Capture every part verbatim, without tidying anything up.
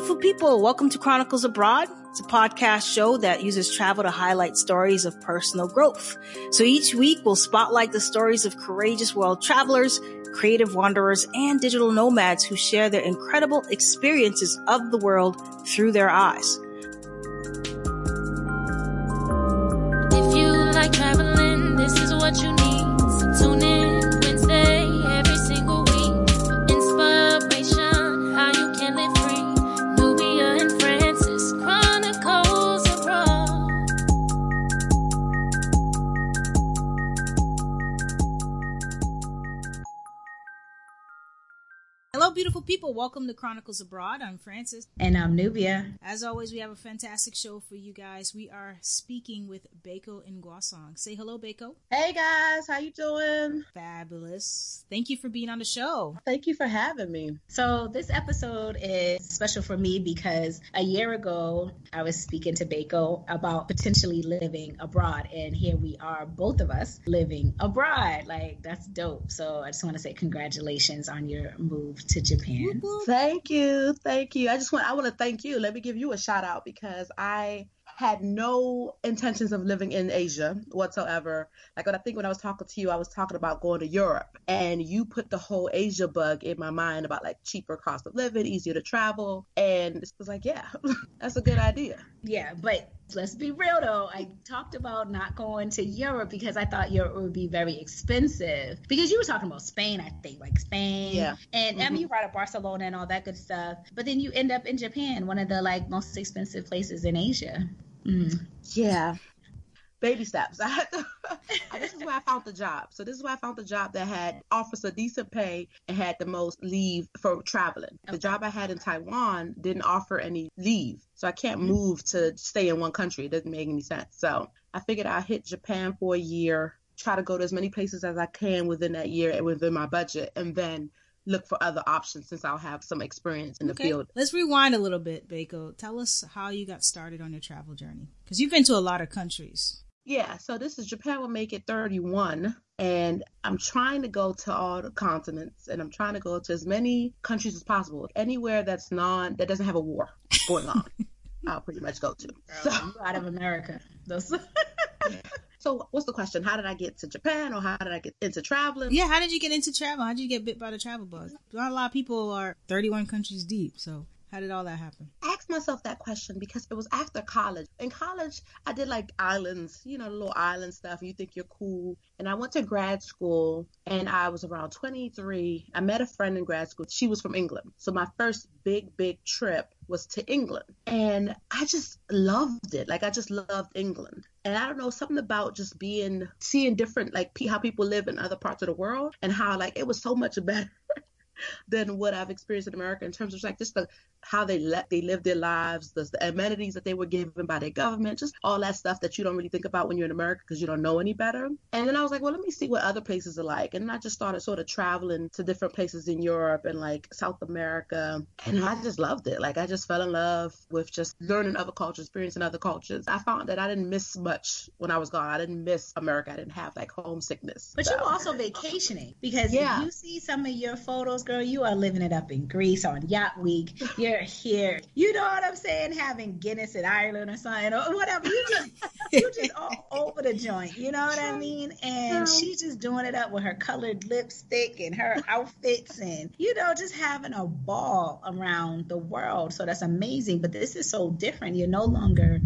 beautiful people. Welcome to Chronicles Abroad. It's a podcast show that uses travel to highlight stories of personal growth. So each week we'll spotlight the stories of courageous world travelers, creative wanderers, and digital nomads who share their incredible experiences of the world through their eyes. If you like traveling, this is what you need. So tune in. Hello, beautiful people. Welcome to Chronicles Abroad. I'm Francis. And I'm Nubia. As always, we have a fantastic show for you guys. We are speaking with Bako Nguasong. Say hello, Bako. Hey, guys. How you doing? Fabulous. Thank you for being on the show. Thank you for having me. So this episode is special for me because a year ago, I was speaking to Bako about potentially living abroad. And here we are, both of us, living abroad. Like, that's dope. So I just want to say congratulations on your move to Japan. Thank you. Thank you. I just want, I want to thank you. Let me give you a shout out because I had no intentions of living in Asia whatsoever. Like, I think when I was talking to you, I was talking about going to Europe, and you put the whole Asia bug in my mind about like cheaper cost of living, easier to travel. And it was like, yeah, that's a good idea. Yeah. But let's be real though. I talked about not going to Europe because I thought Europe would be very expensive because you were talking about Spain, I think, like Spain. Yeah. And mm-hmm. I mean, you brought up Barcelona and all that good stuff, but then you end up in Japan, one of the like most expensive places in Asia. Mm. Yeah. Baby steps. I had to, this is where I found the job. So this is where I found the job that had offers a decent pay and had the most leave for traveling. Okay. The job I had in Taiwan didn't offer any leave. So I can't move to stay in one country. It doesn't make any sense. So I figured I'd hit Japan for a year, try to go to as many places as I can within that year and within my budget, and then look for other options since I'll have some experience in the okay. field. Let's rewind a little bit, Bako. Tell us how you got started on your travel journey because you've been to a lot of countries. Yeah, so this is Japan will make it thirty-one, and I'm trying to go to all the continents, and I'm trying to go to as many countries as possible. Anywhere that's non that doesn't have a war going on, I'll pretty much go to. Girl, so out of America. So what's the question? How did I get to Japan, or how did I get into traveling? Yeah, how did you get into travel? How did you get bit by the travel bug? Not a lot of people are thirty-one countries deep, so how did all that happen? I asked myself that question because it was after college. In college, I did like islands, you know, little island stuff. You think you're cool. And I went to grad school and I was around twenty-three. I met a friend in grad school. She was from England. So my first big, big trip was to England. And I just loved it. Like, I just loved England. And I don't know, something about just being, seeing different, like how people live in other parts of the world and how like it was so much better than what I've experienced in America in terms of like just the how they let they live their lives, the, the amenities that they were given by their government, just all that stuff that you don't really think about when you're in America because you don't know any better. And then I was like, well, let me see what other places are like. And I just started sort of traveling to different places in Europe and like South America. And I just loved it. Like, I just fell in love with just learning other cultures, experiencing other cultures. I found that I didn't miss much when I was gone. I didn't miss America. I didn't have like homesickness. But so. You were also vacationing because yeah. If you see some of your photos, girl, you are living it up in Greece on Yacht Week. You're here, you know what I'm saying, having Guinness in Ireland or something or whatever. You just you just all over the joint, you know what I mean? And she's just doing it up with her colored lipstick and her outfits and, you know, just having a ball around the world. So that's amazing. But this is so different. You're no longer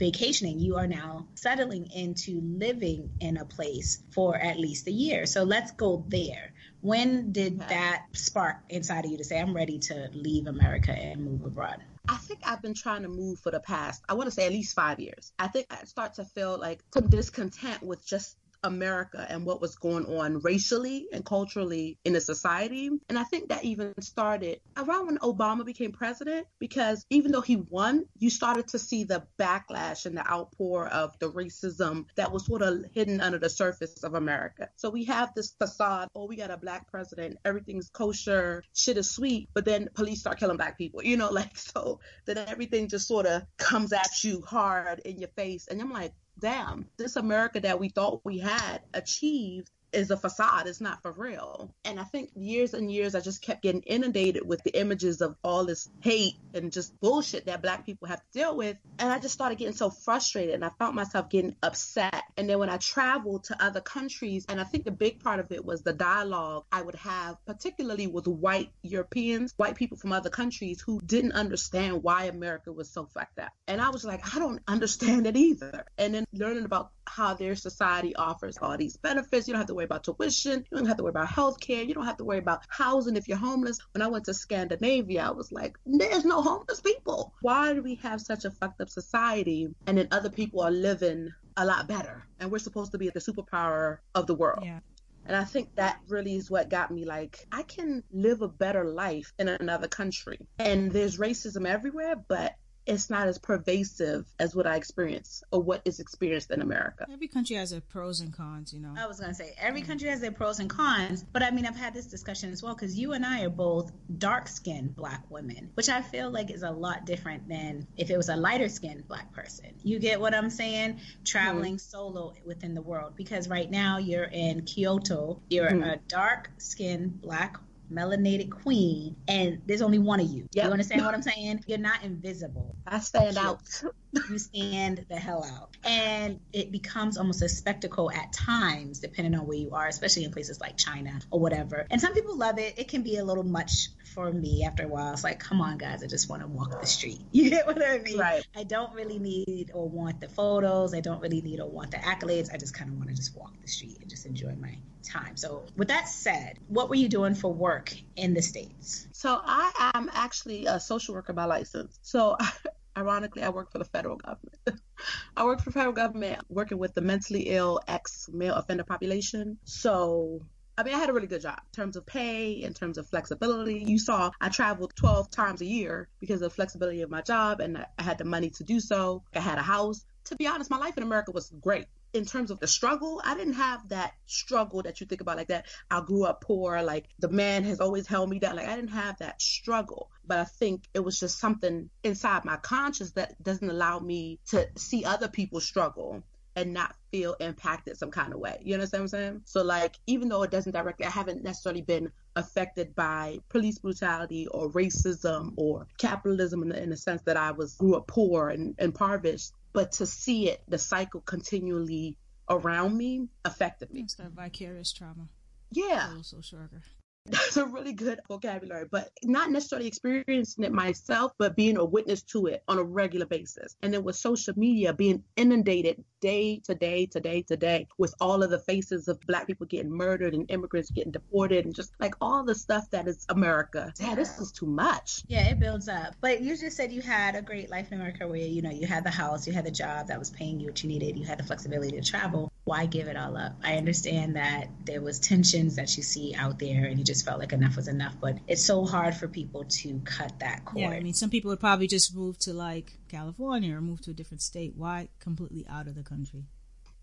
vacationing. You are now settling into living in a place for at least a year. So let's go there. When did that spark inside of you to say, I'm ready to leave America and move abroad? I think I've been trying to move for the past, I want to say at least five years. I think I start to feel like some discontent with just America and what was going on racially and culturally in the society. And I think that even started around when Obama became president, because even though he won, you started to see the backlash and the outpour of the racism that was sort of hidden under the surface of America. So we have this facade, oh, we got a black president, everything's kosher, shit is sweet, but then police start killing black people, you know, like, so then everything just sort of comes at you hard in your face. And I'm like, damn, this America that we thought we had achieved is a facade. It's not for real. And I think years and years, I just kept getting inundated with the images of all this hate and just bullshit that Black people have to deal with. And I just started getting so frustrated, and I found myself getting upset. And then when I traveled to other countries, and I think the big part of it was the dialogue I would have, particularly with white Europeans, white people from other countries who didn't understand why America was so fucked up. And I was like, I don't understand it either. And then learning about how their society offers all these benefits. You don't have to worry about tuition. You don't have to worry about healthcare. You don't have to worry about housing if you're homeless. When I went to Scandinavia, I was like, there's no homeless people. Why do we have such a fucked up society? And then other people are living a lot better. And we're supposed to be the superpower of the world. Yeah. And I think that really is what got me like, I can live a better life in another country. And there's racism everywhere, but it's not as pervasive as what I experienced or what is experienced in America. Every country has their pros and cons, you know. I was going to say, every country has their pros and cons. But I mean, I've had this discussion as well, because you and I are both dark-skinned Black women, which I feel like is a lot different than if it was a lighter-skinned Black person. You get what I'm saying? Traveling mm. solo within the world, because right now you're in Kyoto. You're mm. a dark-skinned Black woman, melanated queen, and there's only one of you. Yep. You understand what I'm saying? You're not invisible. I stand you. out. You stand the hell out. And it becomes almost a spectacle at times, depending on where you are, especially in places like China or whatever. And some people love it. It can be a little much for me after a while. It's like, come on, guys, I just want to walk the street. You get what I mean? Right. I don't really need or want the photos. I don't really need or want the accolades. I just kind of want to just walk the street and just enjoy my time. So with that said, what were you doing for work in the States? So I am actually a social worker by license. So ironically, I work for the federal government. I work for the federal government working with the mentally ill ex-male offender population. So, I mean, I had a really good job in terms of pay, in terms of flexibility. You saw I traveled twelve times a year because of the flexibility of my job, and I had the money to do so. I had a house. To be honest, my life in America was great. In terms of the struggle, I didn't have that struggle that you think about like that. I grew up poor, like the man has always held me down. Like I didn't have that struggle, but I think it was just something inside my conscience that doesn't allow me to see other people struggle and not feel impacted some kind of way. You understand what I'm saying? So like, even though it doesn't directly, I haven't necessarily been affected by police brutality or racism or capitalism in the, in the sense that I was grew up poor and, and impoverished. But to see it, the cycle continually around me, affected me. It's that vicarious trauma. Yeah. That's a really good vocabulary, but not necessarily experiencing it myself, but being a witness to it on a regular basis. And then with social media, being inundated day to day to day to day with all of the faces of Black people getting murdered and immigrants getting deported and just like all the stuff that is America. Yeah, this is too much. Yeah, it builds up. But you just said you had a great life in America where, you know, you had the house, you had the job that was paying you what you needed, you had the flexibility to travel. Why give it all up? I understand that there was tensions that you see out there and you just felt like enough was enough, but it's so hard for people to cut that cord. Yeah, I mean, some people would probably just move to like California or move to a different state. Why completely out of the country?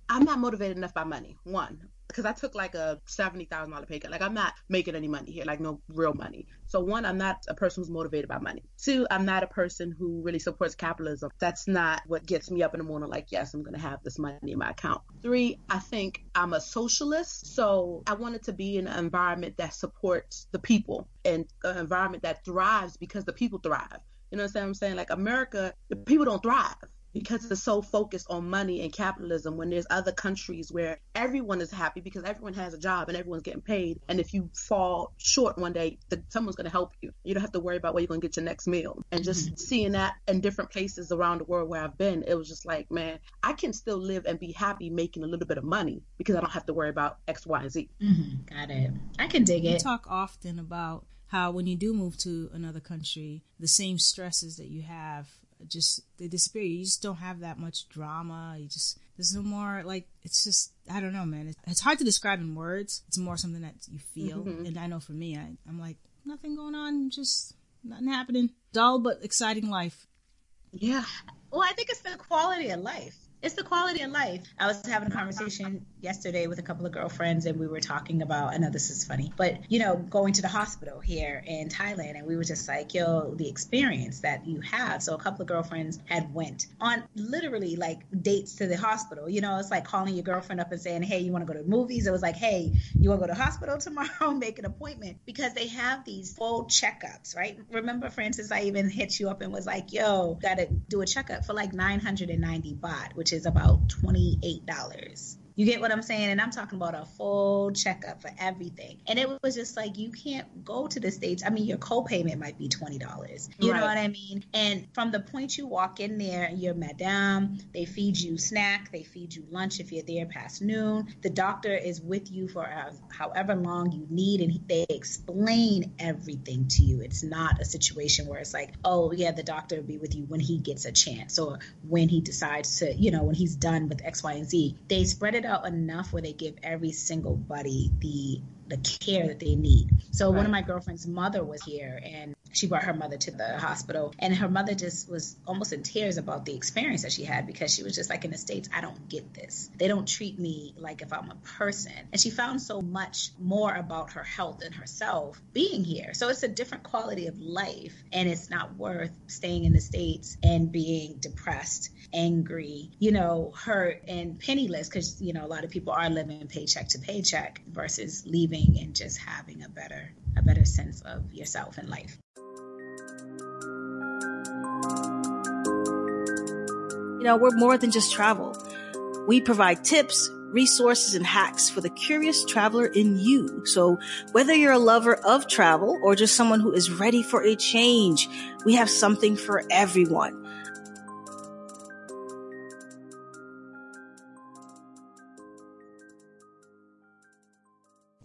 I'm not motivated enough by money, one, because I took like a seventy thousand dollars pay cut. Like I'm not making any money here, like no real money. So one, I'm not a person who's motivated by money. Two, I'm not a person who really supports capitalism. That's not what gets me up in the morning like, yes, I'm going to have this money in my account. Three, I think I'm a socialist. So I wanted to be in an environment that supports the people and an environment that thrives because the people thrive. You know what I'm saying? Like America, the people don't thrive, because it's so focused on money and capitalism when there's other countries where everyone is happy because everyone has a job and everyone's getting paid. And if you fall short one day, the, someone's going to help you. You don't have to worry about where you're going to get your next meal. And just mm-hmm. seeing that in different places around the world where I've been, it was just like, man, I can still live and be happy making a little bit of money because I don't have to worry about X, Y, and Z. Mm-hmm. Got it. I can dig it. We talk often about how when you do move to another country, the same stresses that you have just they disappear. You just don't have that much drama. You just there's no more like it's just I don't know, man. It's, it's hard to describe in words. It's more something that you feel. Mm-hmm. And I know for me, I, I'm like nothing going on, just nothing happening. Dull but exciting life. Yeah. Well, I think it's the quality of life. It's the quality of life. I was having a conversation yesterday with a couple of girlfriends, and we were talking about, I know this is funny, but, you know, going to the hospital here in Thailand, and we were just like, yo, the experience that you have. So a couple of girlfriends had went on literally like dates to the hospital. You know, it's like calling your girlfriend up and saying, hey, you want to go to the movies? It was like, hey, you want to go to the hospital tomorrow? Make an appointment, because they have these full checkups, right? Remember, Francis, I even hit you up and was like, yo, got to do a checkup for like nine hundred ninety baht, which is about twenty-eight dollars. You get what I'm saying? And I'm talking about a full checkup for everything. And it was just like, you can't go to the States. I mean, your co-payment might be twenty dollars. You right. know what I mean? And from the point you walk in there, you're madame, they feed you snack, they feed you lunch if you're there past noon. The doctor is with you for however long you need, and they explain everything to you. It's not a situation where it's like, oh, yeah, the doctor will be with you when he gets a chance, or when he decides to, you know, when he's done with X, Y, and Z. They spread it out enough where they give every single buddy the the care that they need. So right. One of my girlfriend's mother was here, and she brought her mother to the hospital, and her mother just was almost in tears about the experience that she had, because she was just like, in the States, I don't get this. They don't treat me like if I'm a person. And she found so much more about her health and herself being here. So it's a different quality of life, and it's not worth staying in the States and being depressed, angry, you know, hurt and penniless, because, you know, a lot of people are living paycheck to paycheck versus leaving and just having a better a better sense of yourself and life. You know, we're more than just travel. We provide tips, resources, and hacks for the curious traveler in you. So whether you're a lover of travel or just someone who is ready for a change, we have something for everyone.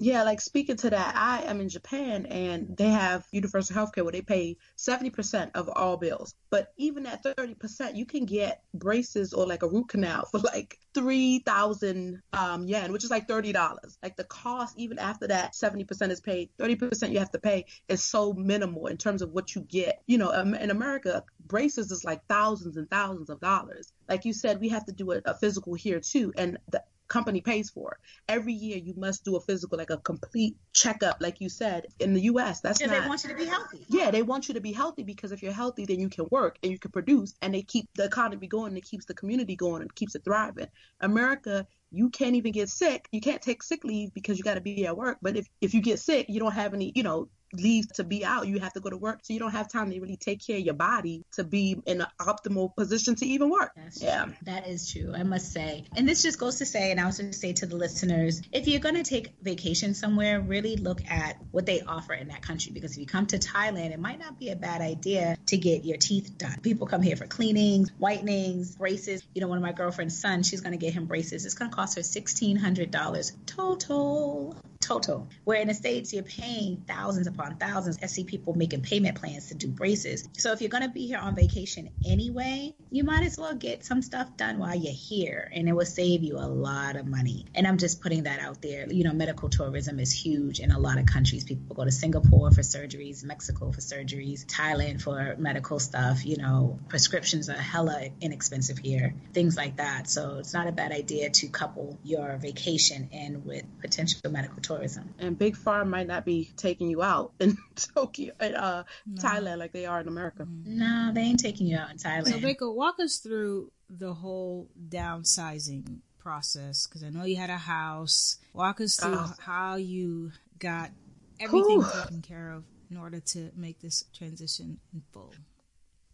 Yeah, like speaking to that, I am in Japan, and they have universal healthcare where they pay seventy percent of all bills. But even at thirty percent, you can get braces or like a root canal for like three thousand um, yen, which is like thirty dollars. Like the cost, even after that seventy percent is paid, thirty percent you have to pay is so minimal in terms of what you get. You know, in America, braces is like thousands and thousands of dollars. Like you said, we have to do a, a physical here too. And the company pays for. Every year you must do a physical, like a complete checkup, like you said. In the U S, that's not... they want you to be healthy. Yeah, they want you to be healthy, because if you're healthy, then you can work and you can produce, and they keep the economy going, and it keeps the community going, and keeps it thriving. America, you can't even get sick. You can't take sick leave because you got to be at work. But if, if you get sick, you don't have any, you know, leave to be out. You have to go to work. So you don't have time to really take care of your body to be in an optimal position to even work. That's yeah. True. That is true, I must say. And this just goes to say, and I was going to say to the listeners, if you're going to take vacation somewhere, really look at what they offer in that country. Because if you come to Thailand, it might not be a bad idea to get your teeth done. People come here for cleanings, whitenings, braces. You know, one of my girlfriend's son, she's going to get him braces. It's going to cost her sixteen hundred dollars total. Total. Where in the States, you're paying thousands upon thousands. I see people making payment plans to do braces. So if you're going to be here on vacation anyway, you might as well get some stuff done while you're here, and it will save you a lot of money. And I'm just putting that out there. You know, medical tourism is huge in a lot of countries. People go to Singapore for surgeries, Mexico for surgeries, Thailand for medical stuff. You know, prescriptions are hella inexpensive here, things like that. So it's not a bad idea to couple your vacation in with potential medical tourism. Tourism. And Big Pharma might not be taking you out in Tokyo, in uh, no. Thailand like they are in America. No, they ain't taking you out in Thailand. So, Bako, walk us through the whole downsizing process, because I know you had a house. Walk us through oh. how you got everything Whew. taken care of in order to make this transition in full.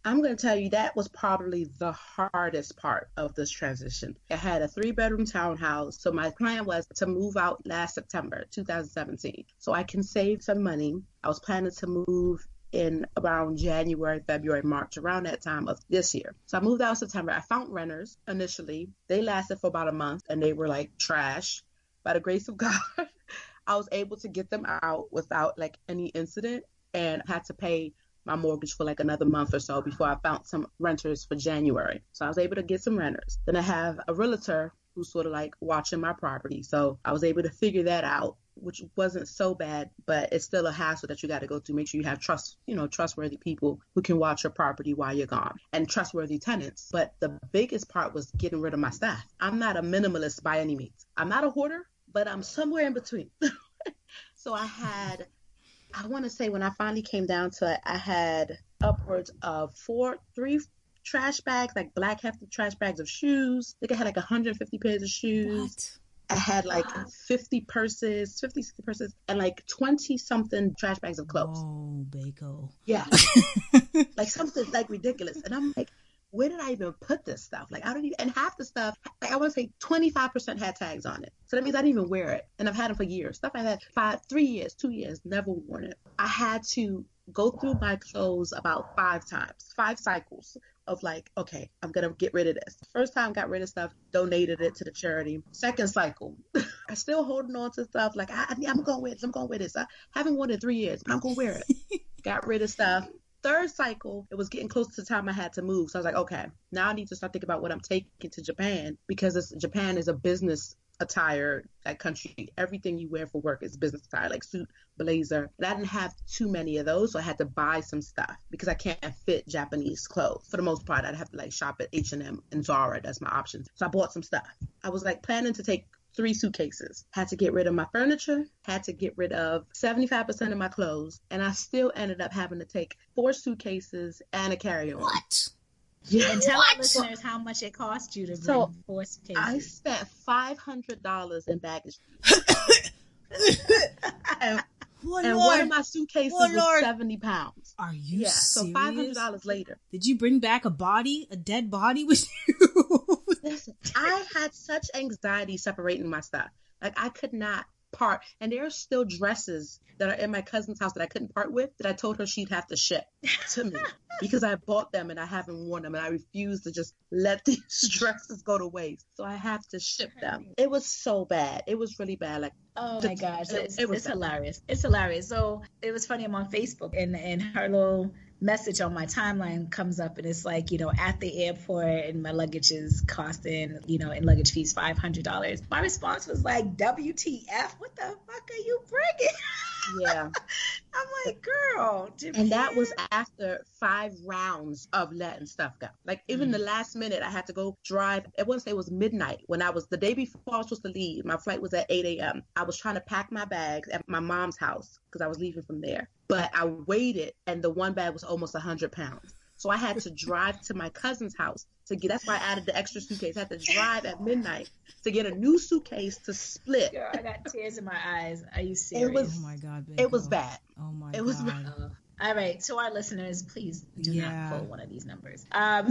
I'm going to tell you that was probably the hardest part of this transition. I had a three-bedroom townhouse, so my plan was to move out last September two thousand seventeen. So I can save some money. I was planning to move in around January, February, March, around that time of this year. So I moved out in September. I found renters initially. They lasted for about a month, and they were like trash. By the grace of God, I was able to get them out without like any incident, and had to pay my mortgage for like another month or so before I found some renters for January. So I was able to get some renters. Then I have a realtor who's sort of like watching my property. So I was able to figure that out. which wasn't so bad, but it's still a hassle that you got to go through. Make sure you have trust, you know, trustworthy people who can watch your property while you're gone, and trustworthy tenants. But the biggest part was getting rid of my staff. I'm not a minimalist by any means. I'm not a hoarder, but I'm somewhere in between. So I had, I want to say when I finally came down to it, I had upwards of four, three, trash bags, like black hefty trash bags of shoes. I think I had like one hundred fifty pairs of shoes. What? I had like fifty purses, fifty, sixty purses, and like twenty-something trash bags of clothes. Oh, Bako. Yeah. Like something like ridiculous. And I'm like, where did I even put this stuff? Like, I don't even, and half the stuff, like I want to say twenty-five percent had tags on it. So that means I didn't even wear it. And I've had them for years. Stuff I've had five, three years, two years, never worn it. I had to go through my clothes about five times, five cycles of like, okay, I'm going to get rid of this. First time got rid of stuff, donated it to the charity. Second cycle, I'm still holding on to stuff. Like, I, I'm going to wear this. I'm going to wear this. I haven't worn it in three years, but I'm going to wear it. Got rid of stuff. Third cycle, it was getting close to the time I had to move. So I was like, okay, now I need to start thinking about what I'm taking to Japan, because it's, Japan is a business attire, that country. Everything you wear for work is business attire, like suit, blazer. And I didn't have too many of those, so I had to buy some stuff because I can't fit Japanese clothes. For the most part, I'd have to like shop at H and M and Zara. That's my options. So I bought some stuff. I was like planning to take three suitcases. Had to get rid of my furniture, had to get rid of seventy-five percent of my clothes, and I still ended up having to take four suitcases and a carry-on. What? Yeah. And tell what? Our listeners how much it cost you to bring so four suitcases. I spent five hundred dollars in baggage. and Lord, and one of my suitcases Lord, was Lord. seventy pounds. Are you yeah, serious? Yeah, so five hundred dollars later. Did you bring back a body, a dead body with you? Listen, I had such anxiety separating my stuff. Like, I could not part. And there are still dresses that are in my cousin's house that I couldn't part with, that I told her she'd have to ship to me because I bought them and I haven't worn them, and I refuse to just let these dresses go to waste. So I have to ship them. It was so bad. It was really bad. Like, oh my gosh, it's, it was it's hilarious. It's hilarious. So it was funny. I'm on Facebook, and and her little message on my timeline comes up, and it's like, you know, at the airport, and my luggage is costing, you know, in luggage fees five hundred dollars. My response was like, W T F? What the fuck are you bringing? Yeah. I'm like, girl. Japan? And that was after five rounds of letting stuff go. Like, even mm. the last minute, I had to go drive. I want to say it was midnight when I was the day before I was supposed to leave. My flight was at eight a.m. I was trying to pack my bags at my mom's house because I was leaving from there. But I waited, and the one bag was almost one hundred pounds. So I had to drive to my cousin's house to get, that's why I added the extra suitcase. I had to drive at midnight to get a new suitcase to split. Girl, I got tears in my eyes. Are you serious? It was, oh my God, Bako. It was bad. Oh my it God. Was bad. Uh, all right. So our listeners, please do yeah. not pull one of these numbers. Um,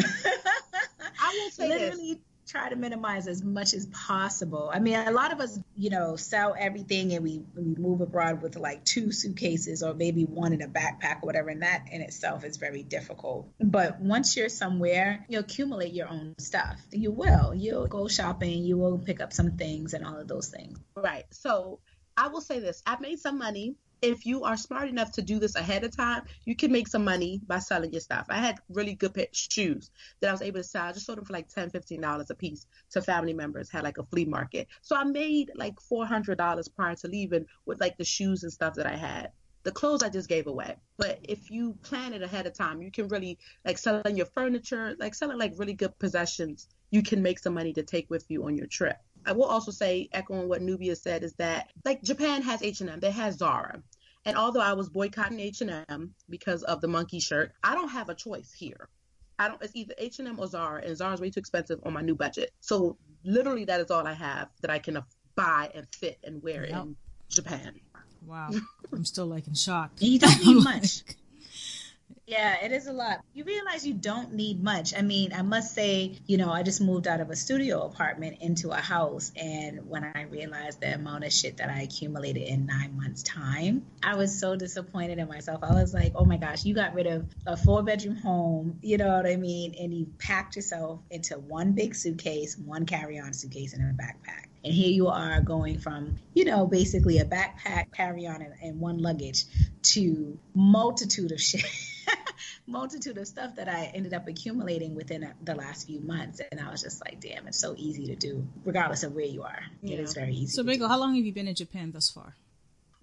I will say literally this. Try to minimize as much as possible. I mean, a lot of us, you know, sell everything, and we, we move abroad with like two suitcases or maybe one in a backpack or whatever. And that in itself is very difficult. But once you're somewhere, you accumulate your own stuff. You will. You'll go shopping. You will pick up some things and all of those things. Right. So I will say this. I've made some money. If you are smart enough to do this ahead of time, you can make some money by selling your stuff. I had really good pair of shoes that I was able to sell. I just sold them for like ten dollars, fifteen dollars a piece to family members, had like a flea market. So I made like four hundred dollars prior to leaving with like the shoes and stuff that I had. The clothes I just gave away. But if you plan it ahead of time, you can really like selling your furniture, like selling like really good possessions. You can make some money to take with you on your trip. I will also say, echoing what Nubia said, is that like Japan has H and M, they have Zara. And although I was boycotting H and M because of the monkey shirt, I don't have a choice here. I don't, it's either H and M or Zara, and Zara's way too expensive on my new budget. So literally that is all I have that I can buy and fit and wear yep. in Japan. Wow. I'm still like in shock. You don't need much. Yeah, it is a lot. You realize you don't need much. I mean, I must say, you know, I just moved out of a studio apartment into a house. And when I realized the amount of shit that I accumulated in nine months' time, I was so disappointed in myself. I was like, oh my gosh, you got rid of a four bedroom home. You know what I mean? And you packed yourself into one big suitcase, one carry-on suitcase, and a backpack. And here you are going from, you know, basically a backpack, carry-on, and, and one luggage to multitude of shit. multitude of stuff that I ended up accumulating within the last few months. And I was just like, damn, it's so easy to do, regardless of where you are. Yeah. It is very easy. So, Bako, how long have you been in Japan thus far?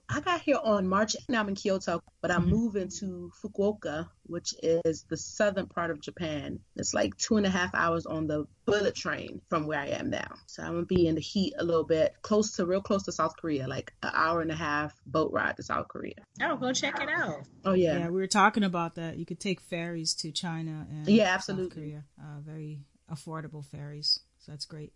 I got here on March. Now I'm in Kyoto, but I'm mm-hmm. moving to Fukuoka, which is the southern part of Japan. It's like two and a half hours on the bullet train from where I am now. So I'm going to be in the heat a little bit, close to, real close to South Korea, like an hour and a half boat ride to South Korea. Oh, go check it out. Oh, yeah. Yeah, we were talking about that. You could take ferries to China and yeah, absolutely. South Korea. Uh, very affordable ferries. So that's great.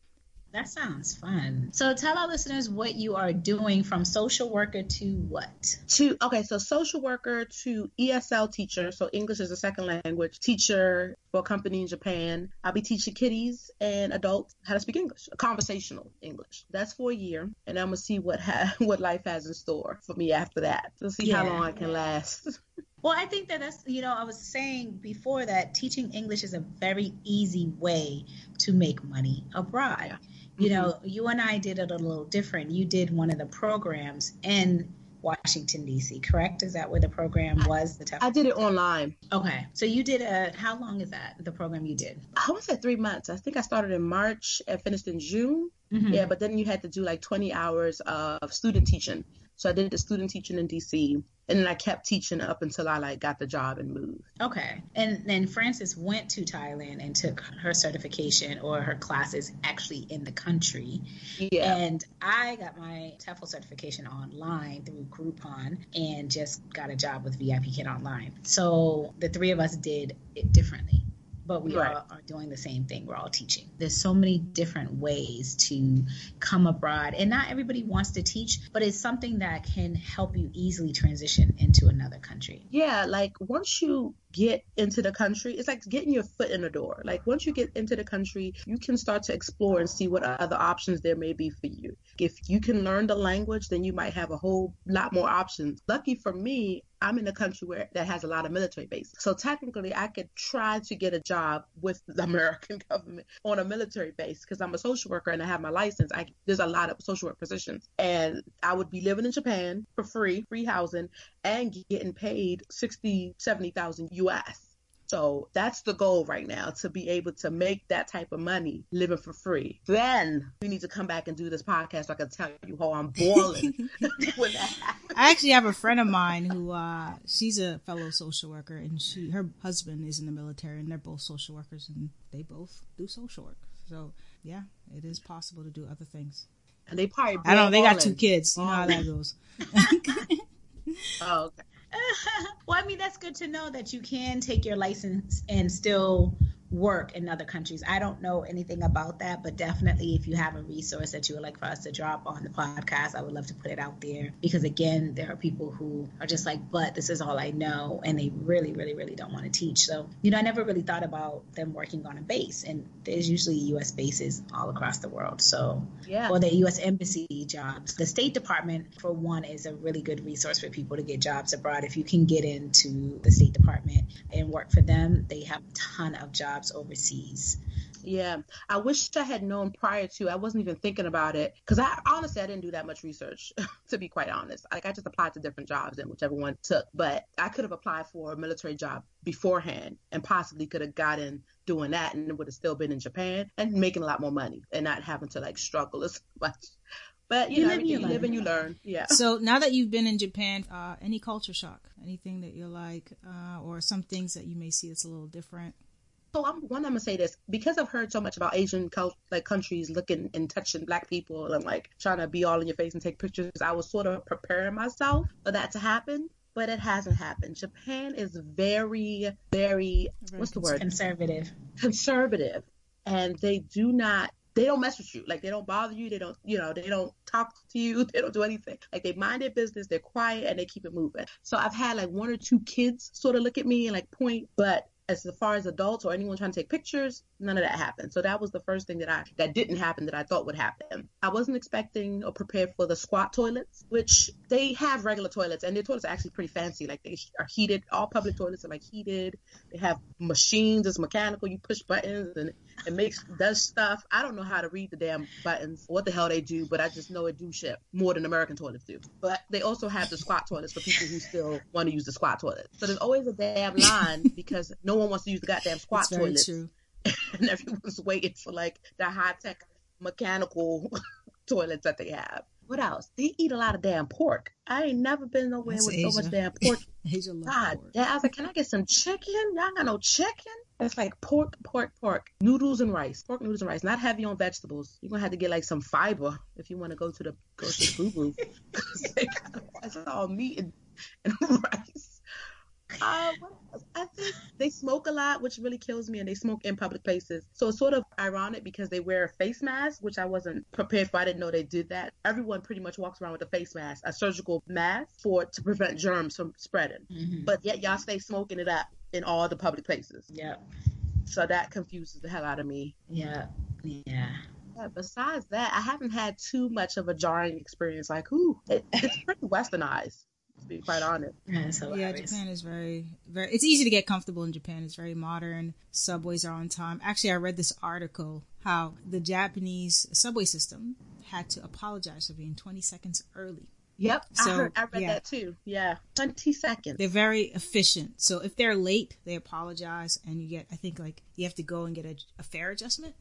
That sounds fun. So tell our listeners what you are doing from social worker to what? To okay, so social worker to E S L teacher. So English is a second language teacher for a company in Japan. I'll be teaching kiddies and adults how to speak English, conversational English. That's for a year. And I'm going to see what ha- what life has in store for me after that. We'll see yeah. how long I can last. Well, I think that that's, you know, I was saying before that teaching English is a very easy way to make money abroad. Yeah. You know, mm-hmm. you and I did it a little different. You did one of the programs in Washington, D C, correct? Is that where the program was? The TEFL? I did it online. Okay. So you did a, how long is that, the program you did? I was at three months. I think I started in March and finished in June. Mm-hmm. Yeah, but then you had to do like twenty hours of student teaching. So I did the student teaching in D C, and then I kept teaching up until I like got the job and moved. Okay. And then Frances went to Thailand and took her certification or her classes actually in the country. Yeah. And I got my TEFL certification online through Groupon and just got a job with V I P Kid online. So the three of us did it differently. But we right. all are doing the same thing. We're all teaching. There's so many different ways to come abroad. And not everybody wants to teach, but it's something that can help you easily transition into another country. Yeah, like once you get into the country, it's like getting your foot in the door. Like once you get into the country, you can start to explore and see what other options there may be for you. If you can learn the language, then you might have a whole lot more options. Lucky for me, I'm in a country where that has a lot of military bases. So technically, I could try to get a job with the American government on a military base because I'm a social worker and I have my license. I, there's a lot of social work positions. And I would be living in Japan for free, free housing, and getting paid sixty, seventy thousand U S. So that's the goal right now, to be able to make that type of money living for free. Then we need to come back and do this podcast so I can tell you how I'm boiling when that happens. I actually have a friend of mine who, uh, she's a fellow social worker, and she, her husband is in the military, and they're both social workers, and they both do social work. So, yeah, it is possible to do other things. And they probably I don't know, they got two kids. You know how that goes. Oh, okay. Well, I mean, that's good to know that you can take your license and still work in other countries. I don't know anything about that, but definitely if you have a resource that you would like for us to drop on the podcast, I would love to put it out there because, again, there are people who are just like, but this is all I know, and they really, really, really don't want to teach. So, you know, I never really thought about them working on a base, and there's usually U S bases all across the world. So, yeah. Or the U S embassy jobs. The State Department, for one, is a really good resource for people to get jobs abroad. If you can get into the State Department and work for them, they have a ton of jobs overseas. Yeah, I wish I had known prior to. I wasn't even thinking about it because I honestly I didn't do that much research to be quite honest. Like I just applied to different jobs and whichever one took, but I could have applied for a military job beforehand and possibly could have gotten doing that and would have still been in Japan and making a lot more money and not having to like struggle as much. But you, you know, live, you, you live and you learn. Yeah. So now that you've been in Japan, uh, any culture shock, anything that you're like, uh, or some things that you may see that's a little different? So I'm, one, I'm going to say this, because I've heard so much about Asian cult, like countries looking and touching black people and like trying to be all in your face and take pictures. I was sort of preparing myself for that to happen, but it hasn't happened. Japan is very, very, very what's the word? Conservative. Conservative. And they do not, they don't mess with you. Like they don't bother you. They don't, you know, they don't talk to you. They don't do anything. Like they mind their business. They're quiet and they keep it moving. So I've had like one or two kids sort of look at me and like point, but as far as adults or anyone trying to take pictures, none of that happened. So that was the first thing that I that didn't happen that I thought would happen. I wasn't expecting or prepared for the squat toilets, which they have regular toilets, and their toilets are actually pretty fancy. Like they are heated. All public toilets are like heated. They have machines. It's mechanical. You push buttons and it makes does stuff. I don't know how to read the damn buttons, what the hell they do, but I just know it do shit more than American toilets do. But they also have the squat toilets for people who still want to use the squat toilet. So there's always a damn line because no No one wants to use the goddamn squat toilets. True. And everyone's waiting for like the high tech mechanical toilets that they have. What else? They eat a lot of damn pork. I ain't never been nowhere That's with Asia. So much damn pork. Asia God pork. Damn, I was like, can I get some chicken? Y'all got no chicken? It's like pork, pork, pork. Noodles and rice. Pork, noodles, and rice. Not heavy on vegetables. You're going to have to get like some fiber if you want to go to the go to the boo-boo. Because it's all meat and, and rice. Uh, I think they smoke a lot, which really kills me, and they smoke in public places. So it's sort of ironic because they wear a face mask, which I wasn't prepared for. I didn't know they did that. Everyone pretty much walks around with a face mask, a surgical mask for to prevent germs from spreading. Mm-hmm. But yet y'all stay smoking it up in all the public places. Yeah. So that confuses the hell out of me. Yeah. Yeah. But besides that, I haven't had too much of a jarring experience. Like, ooh, it, it's pretty westernized. To be quite honest. Yeah, yeah, Japan is very, very, it's easy to get comfortable in Japan. It's very modern. Subways are on time. Actually, I read this article how the Japanese subway system had to apologize for being twenty seconds early. Yep. So, I, heard, I read yeah. that too. Yeah. twenty seconds. They're very efficient. So if they're late, they apologize. And you get, I think like you have to go and get a, a fare adjustment.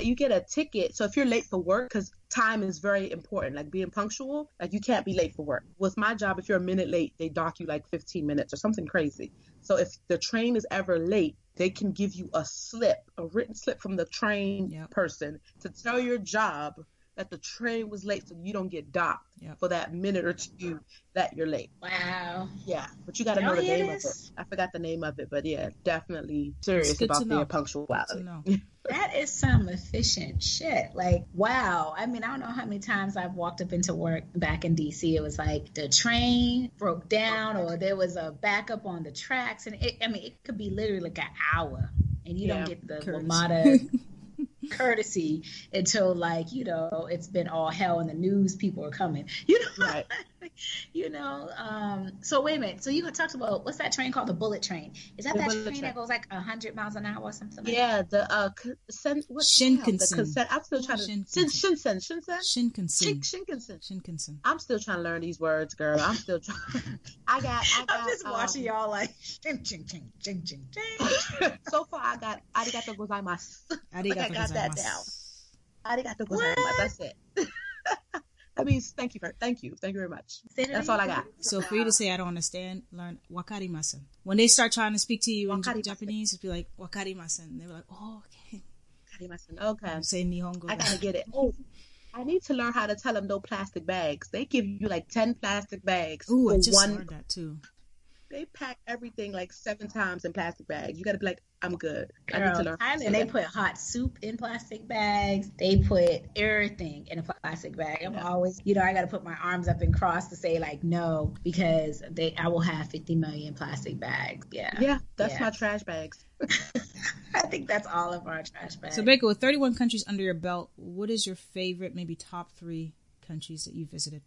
You get a ticket. So if you're late for work, because time is very important, like being punctual, like you can't be late for work. With my job, if you're a minute late, they dock you like fifteen minutes or something crazy. So if the train is ever late, they can give you a slip, a written slip from the train yep. person to tell your job that the train was late so you don't get docked yep. for that minute or two that you're late. Wow. Yeah, but you got to know the name of it. I forgot the name of it, but yeah, definitely serious about being punctuality. That is some efficient shit. Like, wow. I mean, I don't know how many times I've walked up into work back in D C. It was like the train broke down or there was a backup on the tracks. And it, I mean, it could be literally like an hour and you yeah, don't get the W M A T A courtesy until, like, you know, it's been all hell and the news people are coming, you know, right. you know. Um, so wait a minute. So you gonna talk about what's that train called? The bullet train? Is that the that train, train that goes like a hundred miles an hour or something? Like yeah, that? the uh, sen- what shinkansen. Consen- I'm still trying to shinkansen. Shinkansen. Shinkansen. Shinkansen. Shinkansen. Shinkansen. I'm still trying to learn these words, girl. I'm still trying. I got. I got I'm just um, watching y'all like. Ching, ching, ching, ching, ching, ching. So far, I got. Arigato gozaimasu. Arigato like I got that down. Arigato gozaimasu. That's it. That means thank you, for, thank you, thank you very much. That's all I got. So for you to say I don't understand, learn wakarimasen. When they start trying to speak to you in Japanese, it'd be like wakarimasen. They were like, oh, okay. Wakarimasen. Okay. Say Nihongo. I gotta get it. Oh, I need to learn how to tell them no plastic bags. They give you like ten plastic bags. Ooh, I just one... learned that too. They pack everything like seven times in plastic bags. You got to be like, I'm good. Girl, I need to learn. I mean, they put hot soup in plastic bags. They put everything in a plastic bag. I'm yeah. always, you know, I got to put my arms up and cross to say like, no, because they, I will have fifty million plastic bags. Yeah. Yeah. That's yeah. my trash bags. I think that's all of our trash bags. So Bako, with thirty-one countries under your belt, what is your favorite, maybe top three countries that you visited?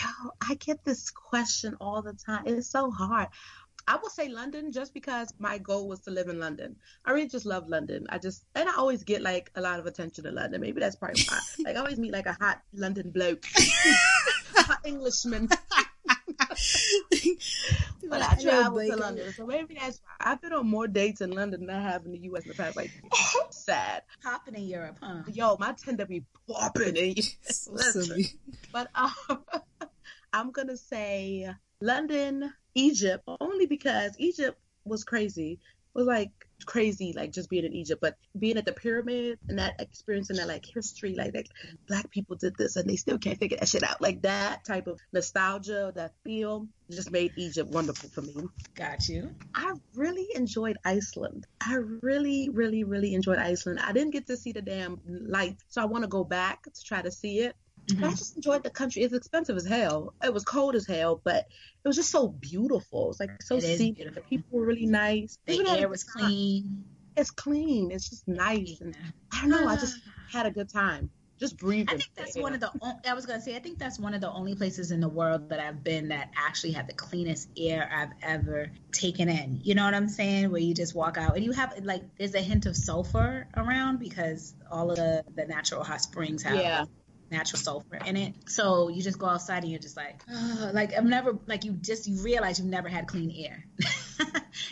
Yo, I get this question all the time. It's so hard. I will say London just because my goal was to live in London. I really just love London. I just, and I always get like a lot of attention in London. Maybe that's probably why. Like I always meet like a hot London bloke, hot Englishman. But I travel to London, so maybe that's why. I've been on more dates in London than I have in the U S in the past. Like, sad. Popping in Europe, huh? Yo, my Tinder be popping in Europe. But um, I'm gonna say London, Egypt, only because Egypt was crazy. It was like crazy, like just being in Egypt, but being at the pyramid and that experience and that like history, like, like black people did this and they still can't figure that shit out. Like that type of nostalgia, that feel just made Egypt wonderful for me. Got you. I really enjoyed Iceland. I really, really, really enjoyed Iceland. I didn't get to see the damn lights, so I want to go back to try to see it. Mm-hmm. But I just enjoyed the country. It's expensive as hell. It was cold as hell, but it was just so beautiful. It's like so scenic. Beautiful. The people were really nice. The Even air was clean. It's clean. It's just nice. And I don't know. I just had a good time. Just breathing. I think that's one of the. I was gonna say. I think that's one of the only places in the world that I've been that actually had the cleanest air I've ever taken in. You know what I'm saying? Where you just walk out and you have like there's a hint of sulfur around because all of the, the natural hot springs have. Yeah. Natural sulfur in it, so you just go outside and you're just like, oh, like I'm never like you just you realize you've never had clean air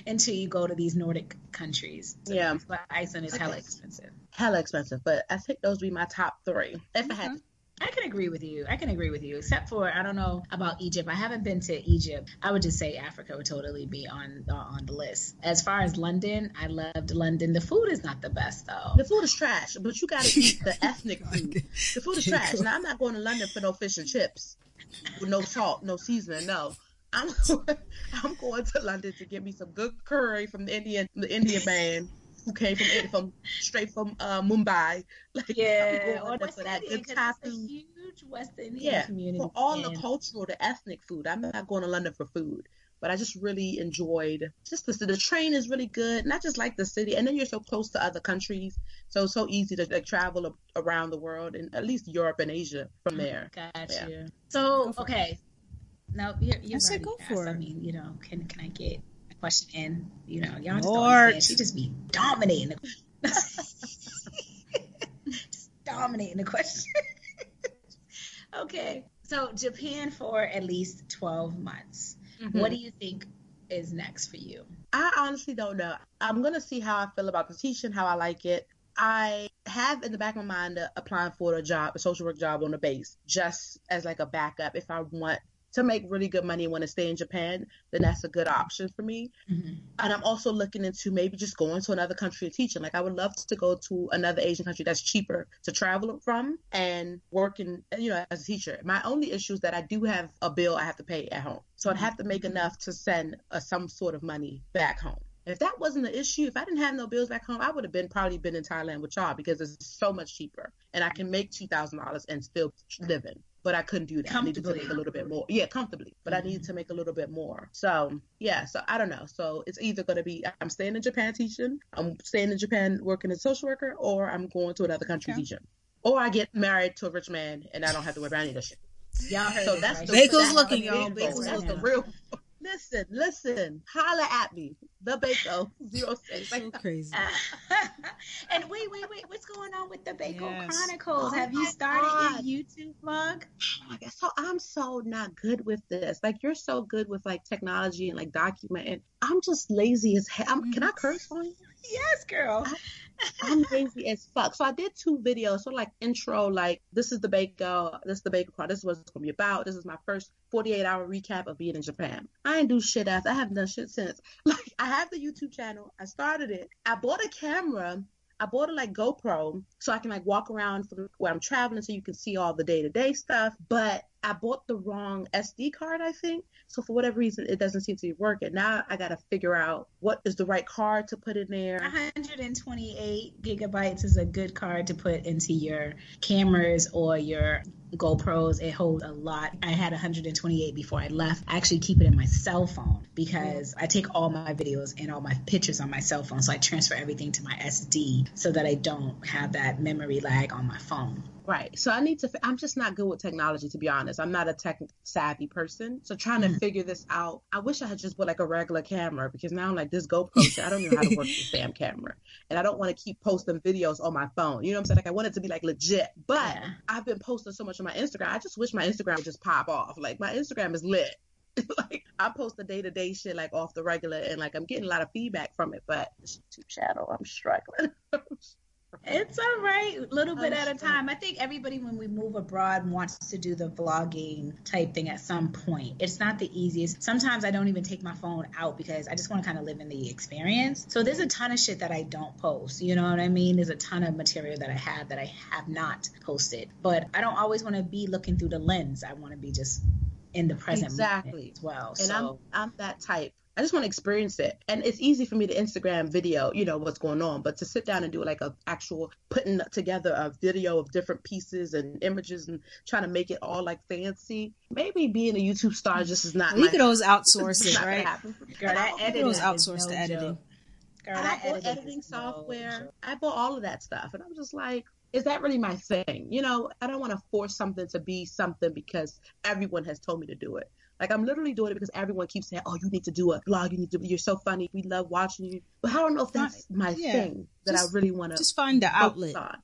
until you go to these Nordic countries. So yeah, Iceland is okay. hella expensive, hella expensive. But I think those would be my top three if mm-hmm. I had. To. I can agree with you. I can agree with you, except for I don't know about Egypt. I haven't been to Egypt. I would just say Africa would totally be on uh, on the list. As far as London, I loved London. The food is not the best though. The food is trash, but you gotta eat the ethnic food. The food is trash. Now I'm not going to London for no fish and chips, with no salt, no seasoning, no. I'm I'm going to London to get me some good curry from the Indian the Indian man. Who came from, from straight from uh, Mumbai? Like, yeah, or that's that good a huge West Indian yeah, community. For all and... the cultural, the ethnic food. I'm not going to London for food, but I just really enjoyed just the the train is really good, and I just like the city. And then you're so close to other countries, so it's so easy to like, travel around the world, and at least Europe and Asia from there. Gotcha. Yeah. So okay, now you're, you're I said go for it. I mean, you know, can can I get? Question in, you know, y'all just don't understand. She just be dominating the just dominating the question. Okay, so Japan for at least twelve months. Mm-hmm. What do you think is next for you? I honestly don't know. I'm gonna see how I feel about the teaching, how I like it. I have in the back of my mind uh, applying for a job, a social work job on the base, just as like a backup if I want. To make really good money and want to stay in Japan, then that's a good option for me. Mm-hmm. And I'm also looking into maybe just going to another country and teaching. Like I would love to go to another Asian country that's cheaper to travel from and work in, you know, as a teacher. My only issue is that I do have a bill I have to pay at home. So I'd have to make enough to send uh, some sort of money back home. If that wasn't the issue, if I didn't have no bills back home, I would have been probably been in Thailand with y'all because it's so much cheaper. And I can make two thousand dollars and still live in. But I couldn't do that. I needed to make a little bit more. Yeah, comfortably. But mm-hmm. I needed to make a little bit more. So, yeah. So, I don't know. So, it's either going to be I'm staying in Japan teaching, I'm staying in Japan working as a social worker, or I'm going to another country okay. teaching. Or I get married to a rich man and I don't have to worry about any of this shit. Y'all heard so that's right. the, Bakel's that looking, y'all. Bakel's looking right real. Listen, listen, holla at me. The Bako, zero six. So crazy. And wait, wait, wait, what's going on with the Bako yes. Chronicles? Oh Have you started God. a YouTube vlog? Oh my God. So I'm so not good with this. Like you're so good with like technology and like documenting. I'm just lazy as hell. Mm-hmm. Can I curse on you? Yes, girl. I, I'm lazy as fuck. So I did two videos, sort of like intro, like this is the Bako, this is the Bako Chronicles, this is what it's gonna be about. This is my first forty-eight hour recap of being in Japan. I ain't do shit after. I haven't done shit since. Like I have the YouTube channel. I started it. I bought a camera. I bought a like GoPro so I can like walk around from where I'm traveling so you can see all the day-to-day stuff. But I bought the wrong S D card, I think. So for whatever reason, it doesn't seem to be working. Now I got to figure out what is the right card to put in there. one hundred twenty-eight gigabytes is a good card to put into your cameras or your GoPros. It holds a lot. I had one hundred twenty-eight before I left. I actually keep it in my cell phone because I take all my videos and all my pictures on my cell phone. So I transfer everything to my S D so that I don't have that memory lag on my phone. Right. So I need to, I'm just not good with technology, to be honest. I'm not a tech savvy person. So trying to mm. figure this out, I wish I had just bought like a regular camera because now I'm like this GoPro shit. I don't know how to work this damn camera. And I don't want to keep posting videos on my phone. You know what I'm saying? Like I want it to be like legit, but yeah. I've been posting so much on my Instagram. I just wish my Instagram would just pop off. Like my Instagram is lit. Like I post the day to day shit like off the regular and like I'm getting a lot of feedback from it, but this YouTube channel, I'm struggling. It's all right, a little bit at a time. I think everybody, when we move abroad, wants to do the vlogging type thing at some point. It's not the easiest. Sometimes I don't even take my phone out because I just want to kind of live in the experience. So there's a ton of shit that I don't post. You know what I mean? There's a ton of material that I have that I have not posted. But I don't always want to be looking through the lens. I want to be just in the present exactly. moment as well. And so. I'm, I'm that type. I just want to experience it. And it's easy for me to Instagram video, you know, what's going on. But to sit down and do like a actual putting together a video of different pieces and images and trying to make it all like fancy. Maybe being a YouTube star just is not. We could always outsource it, right? Girl, that editing is outsourced to editing. Girl, I bought editing software. I bought all of that stuff. And I'm just like, is that really my thing? You know, I don't want to force something to be something because everyone has told me to do it. Like, I'm literally doing it because everyone keeps saying, oh, you need to do a vlog. You need to be, you're so funny. We love watching you. But I don't know if that's my yeah, thing that just, I really want to just find the outlet. On.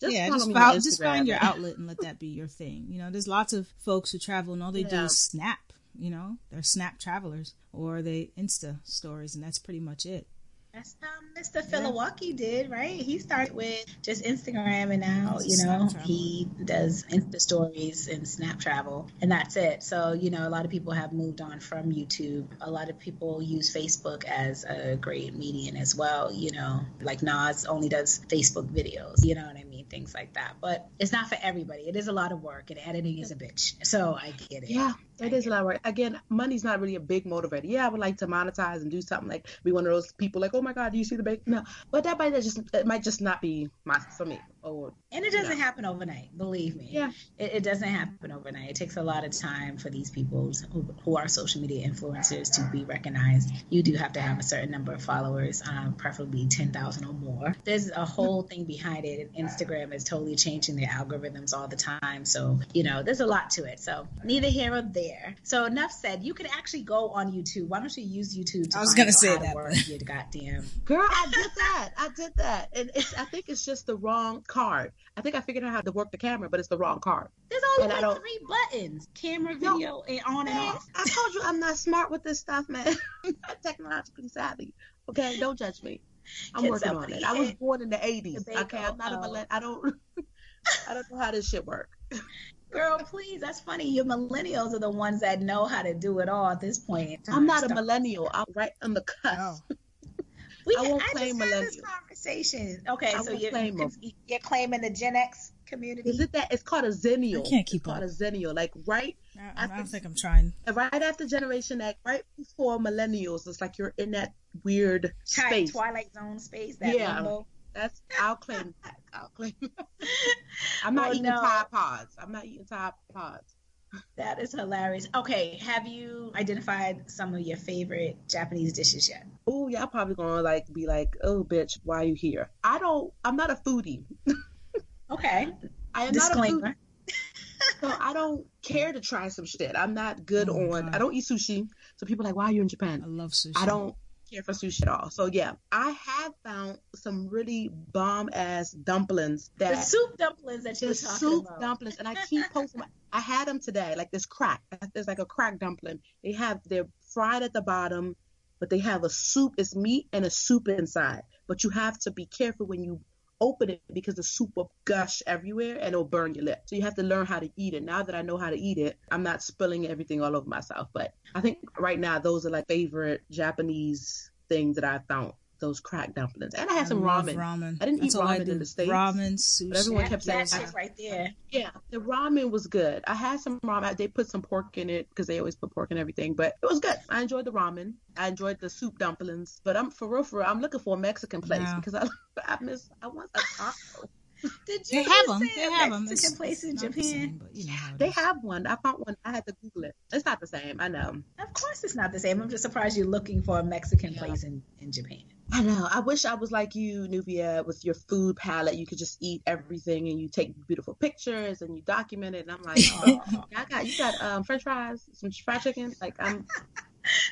Just yeah, just, fo- just find your outlet and let that be your thing. You know, there's lots of folks who travel and all they yeah. do is snap, you know, they're snap travelers or they Insta stories. And that's pretty much it. That's um, Mister Yeah. Filawaki did, right? He started with just Instagram, and now, you know, he does Insta stories and Snap Travel, and that's it. So, you know, a lot of people have moved on from YouTube. A lot of people use Facebook as a great medium as well, you know, like Nas only does Facebook videos, you know what I mean? Things like that. But it's not for everybody. It is a lot of work, and editing is a bitch. So I get it. Yeah. It is a lot of work. Again, money's not really a big motivator. Yeah, I would like to monetize and do something, like be one of those people like, oh my God, do you see the bank? No. But that might just it might just not be my for me. Or, and it doesn't you know. happen overnight, believe me. Yeah. It, it doesn't happen overnight. It takes a lot of time for these people who, who are social media influencers to be recognized. You do have to have a certain number of followers, um, preferably ten thousand or more. There's a whole thing behind it. Instagram is totally changing their algorithms all the time. So, you know, there's a lot to it. So neither here or there. So enough said. You can actually go on YouTube. Why don't you use YouTube to I was gonna say that work, you goddamn girl. I did that. I did that. And it's, I think it's just the wrong card. I think I figured out how to work the camera, but it's the wrong card. There's only like three buttons. Camera, video, no, and on and man, off. I told you I'm not smart with this stuff, man. I'm technologically savvy. Okay, don't judge me. I'm Get working on it. I was born in the eighties. Okay, I'm not oh. a I don't I don't know how this shit work. Girl, please. That's funny. You millennials are the ones that know how to do it all at this point in time. I'm not a millennial. I'm right on the cusp. No. We, I won't I claim just had this conversation. Okay, I so you're, claim you're claiming the Gen X community. Is it that? It's called a Xennial. I can't keep it's up. It's called a Xennial. Like, right? I, after, I don't think I'm trying. Right after Generation X, right before millennials, it's like you're in that weird Child, space. Twilight Zone space. That yeah. Limbo. That's, I'll claim that. I'll claim that. I'm not oh, eating no. Tide Pods. I'm not eating Tide Pods. That is hilarious. Okay, have you identified some of your favorite Japanese dishes yet? Oh, y'all probably gonna like be like, oh, bitch, why are you here? I don't, I'm not a foodie. Okay. I am Disclaimer. not a foodie. So I don't care to try some shit. I'm not good oh, on, God. I don't eat sushi. So people are like, why are you in Japan? I love sushi. I don't. Care for sushi at all. So yeah, I have found some really bomb ass dumplings. That the soup dumplings that you were talking soup about. Soup dumplings, and I keep posting. My, I had them today. Like this crack. There's like a crack dumpling. They have they're fried at the bottom, but they have a soup. It's meat and a soup inside. But you have to be careful when you open it because the soup will gush everywhere and it'll burn your lip. So you have to learn how to eat it. Now that I know how to eat it, I'm not spilling everything all over myself. But I think right now those are like favorite Japanese things that I found. Those crack dumplings. And I had I some ramen. ramen. I didn't That's eat ramen in the States. Ramen, sushi. But everyone that, kept saying that. right there. Yeah, the ramen was good. I had some ramen. They put some pork in it because they always put pork in everything. But it was good. I enjoyed the ramen. I enjoyed the soup dumplings. But I'm for real, for real, I'm looking for a Mexican place yeah. because I I miss, I want a taco. Did you they have them? They have them. Mexican it's, place in Japan. The same, you know they have one. I found one. I had to Google it. It's not the same. I know. Of course, it's not the same. I'm just surprised you're looking for a Mexican yeah. place in, in Japan. I know. I wish I was like you, Nubia, with your food palette. You could just eat everything, and you take beautiful pictures, and you document it. And I'm like, oh, I got you got um, French fries, some fried chicken. Like I'm.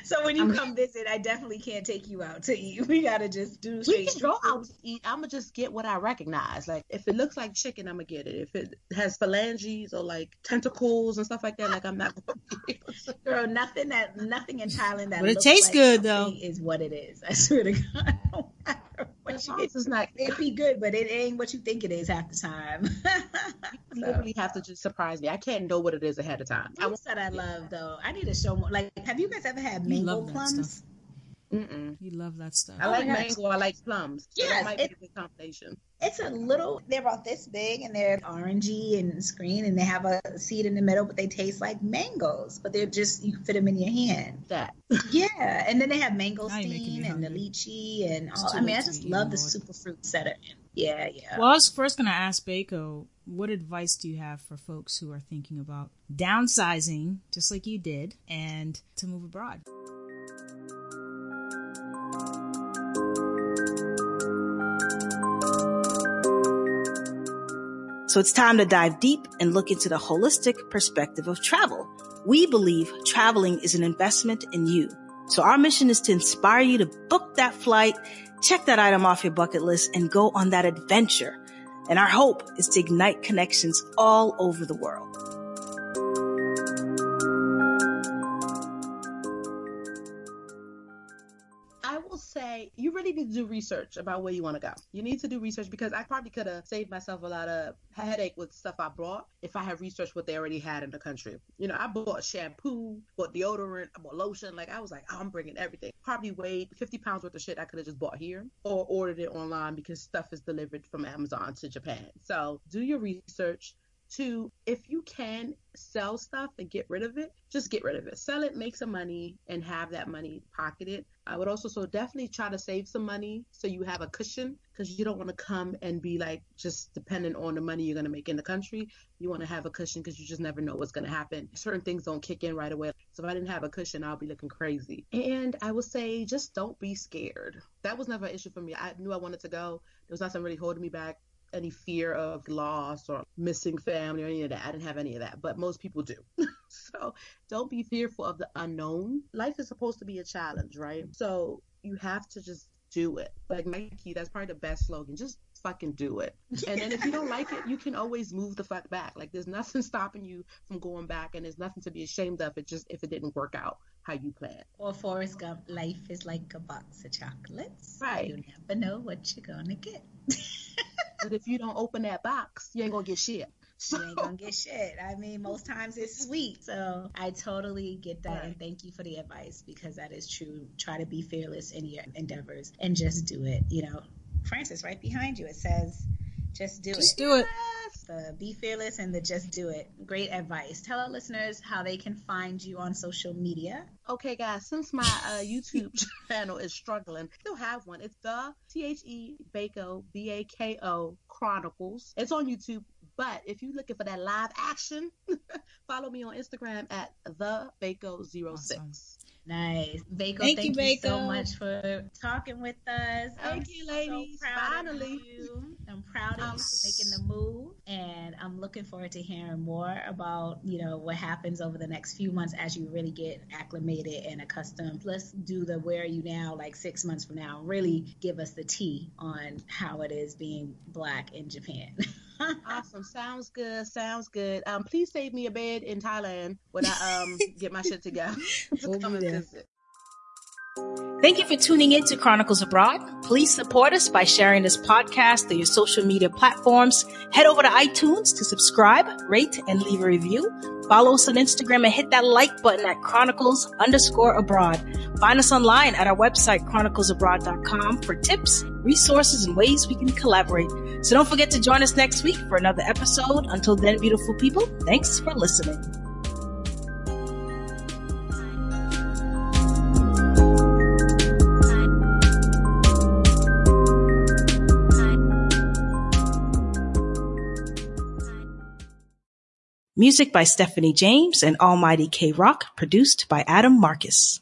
So when you I'm, come visit, I definitely can't take you out to eat. We gotta just do. We can go out to eat. I'm gonna just get what I recognize. Like if it looks like chicken, I'm gonna get it. If it has phalanges or like tentacles and stuff like that, like I'm not gonna be able to. Girl, nothing that nothing in Thailand that. But it looks tastes like good though. Is what it is. I swear to God. No matter what you get, it's not. It be good, but it ain't what you think it is half the time. You so. literally have to just surprise me. I can't know what it is ahead of time. I said I love though. I need to show more. Like, have you guys ever had mango plums? Mm-mm. You love that stuff. I like oh mango. God. I like plums. So yeah, that might it, be a good combination. It's a little. They're about this big, and they're orangey and green, and they have a seed in the middle, but they taste like mangoes. But they're just you can fit them in your hand. That. Yeah, and then they have mango steam and the lychee and all. I mean, I just love the super fruit setting. Yeah, yeah. Well, I was first gonna ask Bako, what advice do you have for folks who are thinking about downsizing, just like you did, and to move abroad? So it's time to dive deep and look into the holistic perspective of travel. We believe traveling is an investment in you. So our mission is to inspire you to book that flight, check that item off your bucket list, and go on that adventure. And our hope is to ignite connections all over the world. I will say like, you really need to do research about where you want to go. You need to do research, because I probably could have saved myself a lot of headache with stuff I brought if I had researched what they already had in the country. You know, I bought shampoo, bought deodorant, I bought lotion. Like, I was like, oh, I'm bringing everything. Probably weighed fifty pounds worth of shit I could have just bought here or ordered it online, because stuff is delivered from Amazon to Japan. So do your research. To, if you can sell stuff and get rid of it, just get rid of it. Sell it, make some money, and have that money pocketed. I would also so definitely try to save some money so you have a cushion, because you don't want to come and be like just dependent on the money you're going to make in the country. You want to have a cushion, because you just never know what's going to happen. Certain things don't kick in right away. So if I didn't have a cushion, I'll be looking crazy. And I would say just don't be scared. That was never an issue for me. I knew I wanted to go. There was nothing really holding me back. Any fear of loss or missing family or any of that. I didn't have any of that, but most people do. So don't be fearful of the unknown. Life is supposed to be a challenge, right? So you have to just do it. Like Nike, that's probably the best slogan. Just fucking do it. And then if you don't like it, you can always move the fuck back. Like, there's nothing stopping you from going back, and there's nothing to be ashamed of. It just, if it didn't work out how you planned. Or Forrest Gump, life is like a box of chocolates. Right. You never know what you're gonna get. But if you don't open that box, you ain't gonna get shit. So. You ain't gonna get shit. I mean, most times it's sweet. So I totally get that, right. And thank you for the advice, because that is true. Try to be fearless in your endeavors and just do it. You know, Francis, right behind you, it says, just do it. Just do it. The be fearless and the just do it. Great advice. Tell our listeners how they can find you on social media. Okay, guys, since my uh, YouTube channel is struggling, I still have one. It's the T H E Bako, B A K O Chronicles. It's on YouTube. But if you're looking for that live action, follow me on Instagram at the Bako oh six. Awesome. Nice. Bako, thank, thank you, Bako. so much for talking with us. Thank I'm you, ladies. So Finally. You. I'm proud of you for making the move. And I'm looking forward to hearing more about, you know, what happens over the next few months as you really get acclimated and accustomed. Let's do the where are you now, like six months from now. Really give us the tea on how it is being Black in Japan. Awesome. Sounds good. Sounds good. Um, please save me a bed in Thailand when I um get my shit together. We'll come and visit. Thank you for tuning in to Chronicles Abroad. Please support us by sharing this podcast through your social media platforms. Head over to iTunes to subscribe, rate, and leave a review. Follow us on Instagram and hit that like button at Chronicles underscore abroad. Find us online at our website, chronicles abroad dot com, for tips, resources, and ways we can collaborate. So don't forget to join us next week for another episode. Until then, beautiful people, thanks for listening. Music by Stephanie James and Almighty K-Rock, produced by Adam Marcus.